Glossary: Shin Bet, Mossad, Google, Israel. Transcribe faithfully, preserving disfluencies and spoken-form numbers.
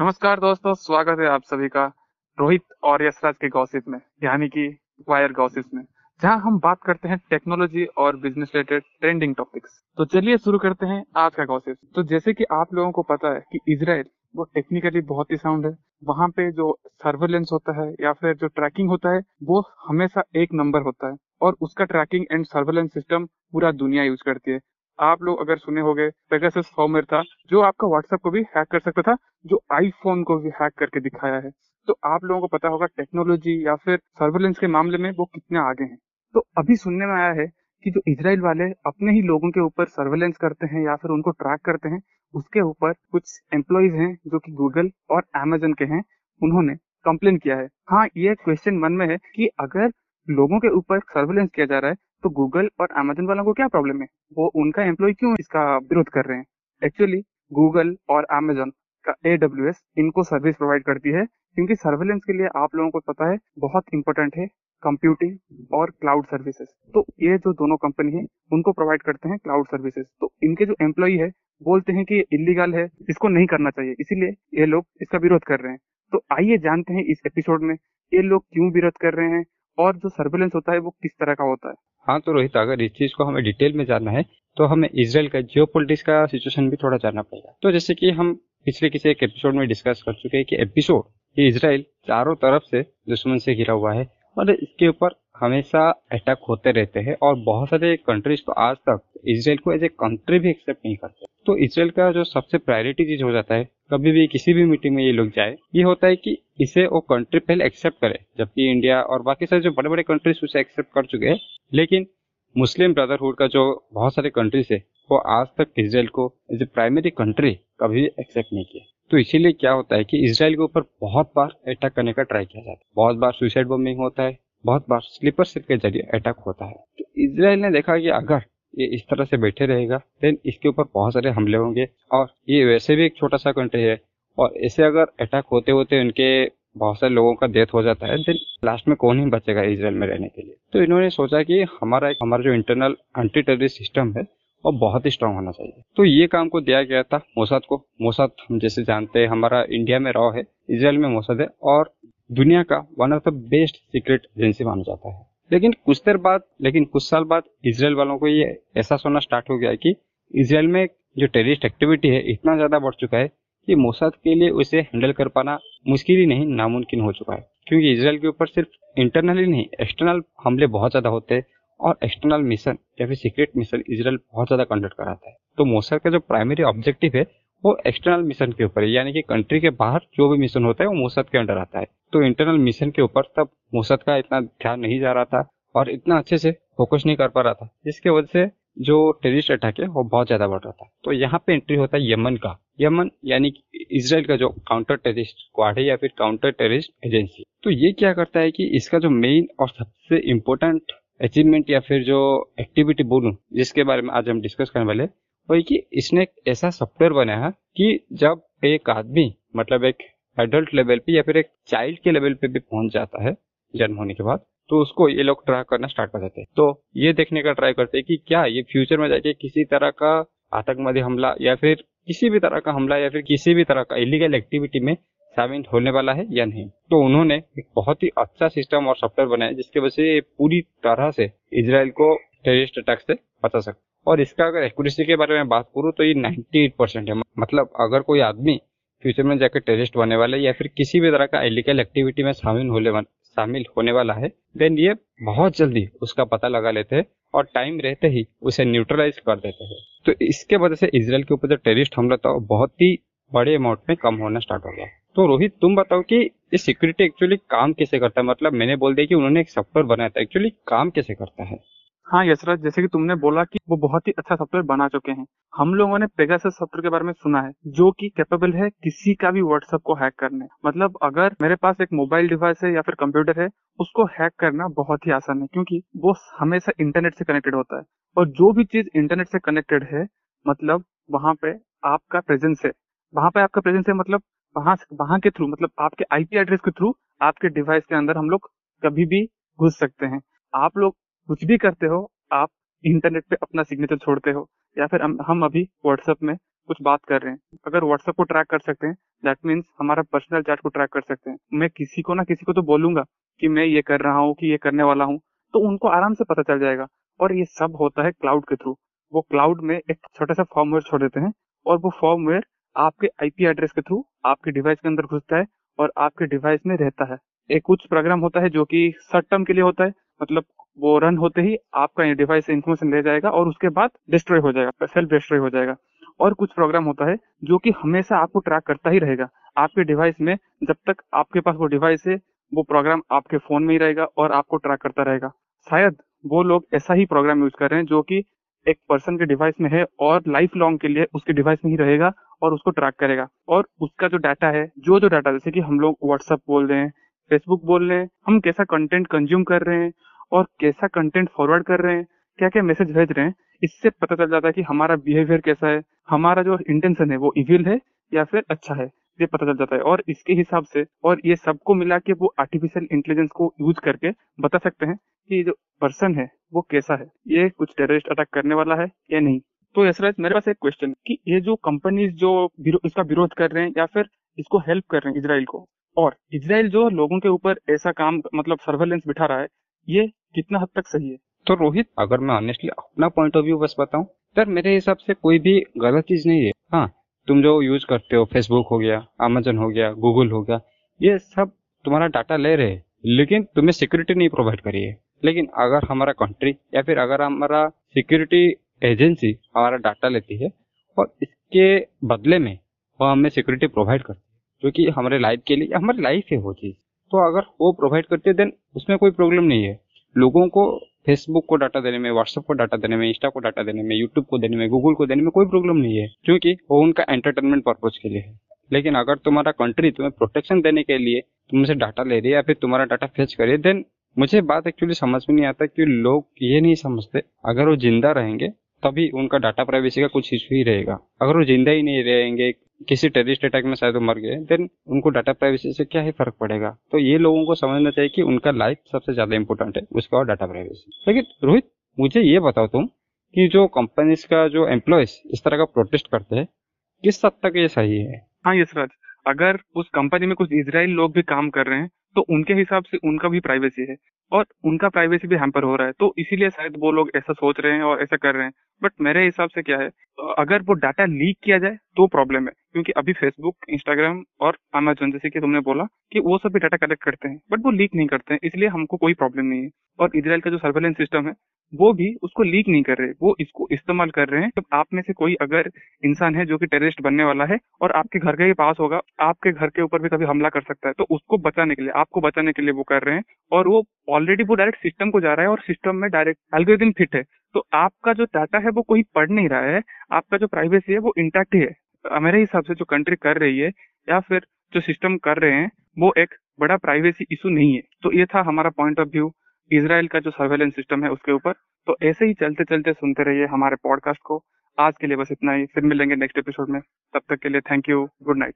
नमस्कार दोस्तों, स्वागत है आप सभी का रोहित और यशराज के गॉसिप में, यानी कि वायर गॉसिप में, जहां हम बात करते हैं टेक्नोलॉजी और बिजनेस रिलेटेड ट्रेंडिंग टॉपिक्स। तो चलिए शुरू करते हैं आज का गॉसिप। तो जैसे कि आप लोगों को पता है कि इजराइल वो टेक्निकली बहुत ही साउंड है। वहाँ पे जो सर्वेलेंस होता है या फिर जो ट्रैकिंग होता है वो हमेशा एक नंबर होता है, और उसका ट्रैकिंग एंड सर्वेलेंस सिस्टम पूरा दुनिया यूज करती है। आप लोग अगर सुने होंगे, पेगासस फॉर्मवेयर था जो आपका व्हाट्सएप को भी हैक कर सकता था, जो आईफोन को भी हैक करके दिखाया है। तो आप लोगों को पता होगा टेक्नोलॉजी या फिर सर्वेलेंस के मामले में वो कितने आगे हैं। तो अभी सुनने में आया है कि जो इजराइल वाले अपने ही लोगों के ऊपर सर्वेलेंस करते हैं या फिर उनको ट्रैक करते हैं, उसके ऊपर कुछ एम्प्लॉयज हैं जो कि गूगल और अमेजन के हैं, उन्होंने कंप्लेन किया है। हाँ, ये क्वेश्चन मन में है कि अगर लोगों के ऊपर सर्वेलेंस किया जा रहा है तो गूगल और अमेजन वालों को क्या प्रॉब्लम है, वो उनका एम्प्लॉय क्यों इसका विरोध कर रहे हैं। एक्चुअली गूगल और अमेजन का ए डब्ल्यू एस इनको सर्विस प्रोवाइड करती है, क्योंकि सर्वेलेंस के लिए आप लोगों को पता है बहुत इंपॉर्टेंट है कंप्यूटिंग और क्लाउड सर्विसेज। तो ये जो दोनों कंपनी है उनको प्रोवाइड करते हैं क्लाउड सर्विसेज। तो इनके जो एम्प्लॉय है बोलते हैं कि ये इलीगल है, इसको नहीं करना चाहिए, इसीलिए ये लोग इसका विरोध कर रहे हैं। तो आइए जानते हैं इस एपिसोड में ये लोग क्यों विरोध कर रहे हैं और जो सर्वेलेंस होता है वो किस तरह का होता है। हाँ तो रोहित, अगर इस चीज को हमें डिटेल में जानना है तो हमें इजराइल का जियोपॉलिटिक्स का सिचुएशन भी थोड़ा जानना पड़ेगा। तो जैसे कि हम पिछले किसी एक एपिसोड में डिस्कस कर चुके हैं कि एपिसोड इजराइल चारों तरफ से दुश्मन से घिरा हुआ है और इसके ऊपर हमेशा अटैक होते रहते हैं, और बहुत सारे कंट्रीज तो आज तक इजराइल को एज ए कंट्री भी एक्सेप्ट नहीं करते। तो इजराइल का जो सबसे प्रायोरिटी चीज हो जाता है कभी भी किसी भी मीटिंग में ये लोग जाए, ये होता है कि इसे वो कंट्री पहले एक्सेप्ट करे, जबकि इंडिया और बाकी सारे जो बड़े बड़े कंट्रीज उसे एक्सेप्ट कर चुके हैं। लेकिन मुस्लिम ब्रदरहुड का जो बहुत सारे कंट्रीज है वो आज तक इजराइल को एज ए प्राइमरी कंट्री कभी भी एक्सेप्ट नहीं किया। तो इसीलिए क्या होता है कि इजराइल के ऊपर बहुत बार अटैक करने का ट्राई किया जाता है, बहुत बार सुसाइड बॉम्बिंग होता है, बहुत बार स्लीपर सेल के जरिए अटैक होता है। तो इजराइल ने देखा कि अगर ये इस तरह से बैठे रहेगा देन इसके ऊपर बहुत सारे हमले होंगे, और ये वैसे भी एक छोटा सा कंट्री है, और ऐसे अगर अटैक होते होते उनके बहुत सारे लोगों का डेथ हो जाता है, देन लास्ट में कौन ही बचेगा इजराइल में रहने के लिए। तो इन्होंने सोचा कि हमारा हमारा जो इंटरनल एंटी टेररिस्ट सिस्टम है और बहुत ही स्ट्रांग होना चाहिए। तो ये काम को दिया गया था मोसाद को। मोसाद हम जैसे जानते हैं, हमारा इंडिया में रॉ है, इजराइल में मोसाद है, और दुनिया का one of the best secret agency माना जाता है। लेकिन कुछ देर बाद लेकिन कुछ साल बाद इजराइल वालों को ये एहसास होना स्टार्ट हो गया कि इजराइल में जो टेररिस्ट एक्टिविटी है इतना ज्यादा बढ़ चुका है कि मोसाद के लिए उसे हैंडल कर पाना मुश्किल ही नहीं, नामुमकिन हो चुका है। क्योंकि इजराइल के ऊपर सिर्फ इंटरनली नहीं, एक्सटर्नल हमले बहुत ज्यादा होते हैं, और एक्सटर्नल मिशन या फिर सीक्रेट मिशन इजराइल बहुत ज्यादा कंडक्ट कराता है। तो मोसाद का जो प्राइमरी ऑब्जेक्टिव है वो एक्सटर्नल मिशन के ऊपर है, यानी कि कंट्री के बाहर जो भी मिशन होता है वो मोसाद के अंडर आता है। तो इंटरनल मिशन के ऊपर तब मोसाद का इतना ध्यान नहीं जा रहा था और इतना अच्छे से फोकस नहीं कर पा रहा था, जिसके वजह से जो टेररिस्ट अटैक है वो बहुत ज्यादा बढ़ रहा था। तो यहाँ पे एंट्री होता है यमन का। यमन यानी कि इजराइल का जो काउंटर टेररिस्ट स्क्वाड है या फिर काउंटर टेररिस्ट एजेंसी। तो ये क्या करता है कि इसका जो मेन और सबसे इम्पोर्टेंट अचीवमेंट या फिर जो एक्टिविटी बोलूं जिसके बारे में आज हम डिस्कस करने वाले, वही कि इसने एक ऐसा सॉफ्टवेयर बनाया कि जब एक आदमी मतलब एक एडल्ट लेवल पे या फिर एक चाइल्ड के लेवल पे भी पहुंच जाता है जन्म होने के बाद, तो उसको ये लोग ट्रैक करना स्टार्ट कर देते हैं। तो ये देखने का ट्राई करते हैं कि क्या ये फ्यूचर में जाके किसी तरह का आतंकवादी हमला या फिर किसी भी तरह का हमला या फिर किसी भी तरह का इलीगल एक्टिविटी में शामिल होने वाला है या नहीं। तो उन्होंने एक बहुत ही अच्छा सिस्टम और सॉफ्टवेयर बनाया जिसके वजह से पूरी तरह से इजराइल को टेररिस्ट अटैक से बचा सकता। और इसका अगर एक्यूरेसी के बारे में बात करूँ तो ये अट्ठानवे परसेंट है। मतलब अगर कोई आदमी फ्यूचर में जाकर टेररिस्ट बनने वाला है या फिर किसी भी तरह का इलीगल एक्टिविटी में शामिल होने शामिल होने वाला है, देन ये बहुत जल्दी उसका पता लगा लेते हैं और टाइम रहते ही उसे न्यूट्रलाइज कर देते हैं। तो इसके वजह से इजराइल के ऊपर जो टेररिस्ट हमला था बहुत ही बड़े अमाउंट में कम होना स्टार्ट हो गया। तो रोहित तुम बताओ कि ये सिक्योरिटी एक्चुअली काम कैसे करता है, मतलब मैंने बोल दिया कि उन्होंने एक सॉफ्टवेयर बनाया था, एक्चुअली काम कैसे करता है। हाँ यशराज, जैसे कि तुमने बोला कि वो बहुत ही अच्छा सॉफ्टवेयर बना चुके हैं। हम लोगों ने पेगासस सॉफ्टवेयर के बारे में सुना है जो कि कैपेबल है किसी का भी व्हाट्सएप को हैक करने। मतलब अगर मेरे पास एक मोबाइल डिवाइस है या फिर कंप्यूटर है, उसको हैक करना बहुत ही आसान है, क्योंकि वो हमेशा इंटरनेट से कनेक्टेड होता है, और जो भी चीज इंटरनेट से कनेक्टेड है मतलब वहाँ पे आपका प्रेजेंस है, वहाँ पे आपका प्रेजेंस है मतलब वहाँ वहाँ के थ्रू, मतलब आपके आईपी एड्रेस के थ्रू आपके डिवाइस के अंदर हम लोग कभी भी घुस सकते हैं। आप लोग कुछ भी करते हो, आप इंटरनेट पे अपना सिग्नेचर छोड़ते हो, या फिर हम अभी व्हाट्सएप में कुछ बात कर रहे हैं, अगर व्हाट्सएप को ट्रैक कर सकते हैं दैट मीन्स हमारा पर्सनल चैट को ट्रैक कर सकते हैं। मैं किसी को ना किसी को तो बोलूंगा कि मैं ये कर रहा हूँ कि ये करने वाला हूँ, तो उनको आराम से पता चल जाएगा। और ये सब होता है क्लाउड के थ्रू। वो क्लाउड में एक छोटा सा फॉर्मवेयर छोड़ देते हैं और वो फॉर्मवेयर आपके आईपी एड्रेस के थ्रू आपके डिवाइस के अंदर घुसता है और आपके डिवाइस में रहता है। एक कुछ प्रोग्राम होता है जो कि शॉर्ट टर्म के लिए होता है, मतलब वो रन होते ही आपका डिवाइस इन्फॉर्मेशन ले जाएगा और उसके बाद डिस्ट्रॉय हो जाएगा, सेल्फ डिस्ट्रॉय हो जाएगा। और कुछ प्रोग्राम होता है जो कि हमेशा आपको ट्रैक करता ही रहेगा आपके डिवाइस में। जब तक आपके पास वो डिवाइस है वो प्रोग्राम आपके फोन में ही रहेगा और आपको ट्रैक करता रहेगा। शायद वो लोग ऐसा ही प्रोग्राम यूज कर रहे हैं जो कि एक पर्सन के डिवाइस में है और लाइफ लॉन्ग के लिए उसके डिवाइस में ही रहेगा और उसको ट्रैक करेगा। और उसका जो डाटा है, जो जो डाटा, जैसे कि हम लोग व्हाट्सएप बोल रहे हैं, फेसबुक बोल रहे हैं, हम कैसा कंटेंट कंज्यूम कर रहे हैं और कैसा कंटेंट फॉरवर्ड कर रहे हैं, क्या क्या मैसेज भेज रहे हैं, इससे पता चल जाता है कि हमारा बिहेवियर कैसा है, हमारा जो इंटेंशन है वो इविल है या फिर अच्छा है, ये पता चल जाता है। और इसके हिसाब से और ये सबको मिला के वो आर्टिफिशियल इंटेलिजेंस को यूज करके बता सकते हैं कि जो पर्सन है वो कैसा है, ये कुछ टेररिस्ट अटैक करने वाला है या नहीं। तो यशराज, मेरे पास एक क्वेश्चन कि ये जो कंपनीज जो इसका विरोध कर रहे हैं या फिर इसको हेल्प कर रहे हैं इसराइल को, और इसराइल जो लोगों के ऊपर ऐसा काम मतलब सर्वेलेंस बिठा रहा है, ये कितना हद तक सही है? तो रोहित, अगर मैं ऑनेस्टली अपना पॉइंट ऑफ व्यू बस बताऊं, सर मेरे हिसाब से कोई भी गलत चीज नहीं है। हाँ, तुम जो यूज करते हो, फेसबुक हो गया, अमेजन हो गया, गूगल हो गया, ये सब तुम्हारा डाटा ले रहे हैं, लेकिन तुम्हें सिक्योरिटी नहीं प्रोवाइड करी है। लेकिन अगर हमारा कंट्री या फिर अगर हमारा सिक्योरिटी एजेंसी हमारा डाटा लेती है और इसके बदले में वो हमें सिक्योरिटी प्रोवाइड करती है, जो कि हमारे लाइफ के लिए, हमारी लाइफ है वो चीज़, तो अगर वो प्रोवाइड करती है देन उसमें कोई प्रॉब्लम नहीं है। लोगों को फेसबुक को डाटा देने में, व्हाट्सएप को डाटा देने में, इंस्टा को डाटा देने में, यूट्यूब को देने में, गूगल को देने में कोई प्रॉब्लम नहीं है, क्योंकि वो उनका एंटरटेनमेंट पर्पज के लिए है। लेकिन अगर तुम्हारा कंट्री तुम्हें प्रोटेक्शन देने के लिए तुमसे डाटा ले रही है या फिर तुम्हारा डाटा फेच करे, देन मुझे बात एक्चुअली समझ में नहीं आता कि लोग ये नहीं समझते। अगर वो जिंदा रहेंगे तभी उनका डाटा प्राइवेसी का कुछ इशू ही रहेगा। अगर वो जिंदा ही नहीं रहेंगे, किसी टेररिस्ट अटैक में शायद वो मर गए, देन उनको डाटा प्राइवेसी से क्या ही फर्क पड़ेगा। तो ये लोगों को समझना चाहिए कि उनका लाइफ सबसे ज्यादा इंपॉर्टेंट है, उसका और डाटा प्राइवेसी। लेकिन रोहित, मुझे ये बताओ तुम कि जो कंपनीज का जो एम्प्लॉयज इस तरह का प्रोटेस्ट करते हैं, किस हद तक ये सही है? हाँ यशराज, अगर उस कंपनी में कुछ इजरायल लोग भी काम कर रहे हैं तो उनके हिसाब से उनका भी प्राइवेसी है और उनका प्राइवेसी भी हैम्पर हो रहा है, तो इसीलिए शायद वो लोग ऐसा सोच रहे हैं और ऐसा कर रहे हैं। बट मेरे हिसाब से क्या है, अगर वो डाटा लीक किया जाए तो प्रॉब्लम है, क्योंकि अभी फेसबुक, इंस्टाग्राम और अमेजोन, जैसे कि तुमने बोला कि वो सब भी डाटा कलेक्ट करते हैं बट वो लीक नहीं करते हैं, इसलिए हमको कोई प्रॉब्लम नहीं है। और इजराइल का जो सर्वेलेंस सिस्टम है वो भी उसको लीक नहीं कर रहे, वो इसको इस्तेमाल कर रहे हैं। तो आप में से कोई अगर इंसान है जो कि टेररिस्ट बनने वाला है और आपके घर के ही पास होगा, आपके घर के ऊपर भी कभी हमला कर सकता है, तो उसको बचाने के लिए, आपको बचाने के लिए वो कर रहे हैं। और वो ऑलरेडी वो डायरेक्ट सिस्टम को जा रहा है और सिस्टम में डायरेक्ट एल्गोरिथम फिट है, तो आपका जो डाटा है वो कोई पढ़ नहीं रहा है, आपका जो प्राइवेसी है वो इंटैक्ट ही है। मेरे हिसाब से जो कंट्री कर रही है या फिर जो सिस्टम कर रहे हैं वो एक बड़ा प्राइवेसी इशू नहीं है। तो ये था हमारा पॉइंट ऑफ व्यू इजराइल का जो सर्वेलेंस सिस्टम है उसके ऊपर। तो ऐसे ही चलते चलते सुनते रहिए हमारे पॉडकास्ट को। आज के लिए बस इतना ही, फिर मिलेंगे नेक्स्ट एपिसोड में। तब तक के लिए थैंक यू, गुड नाइट।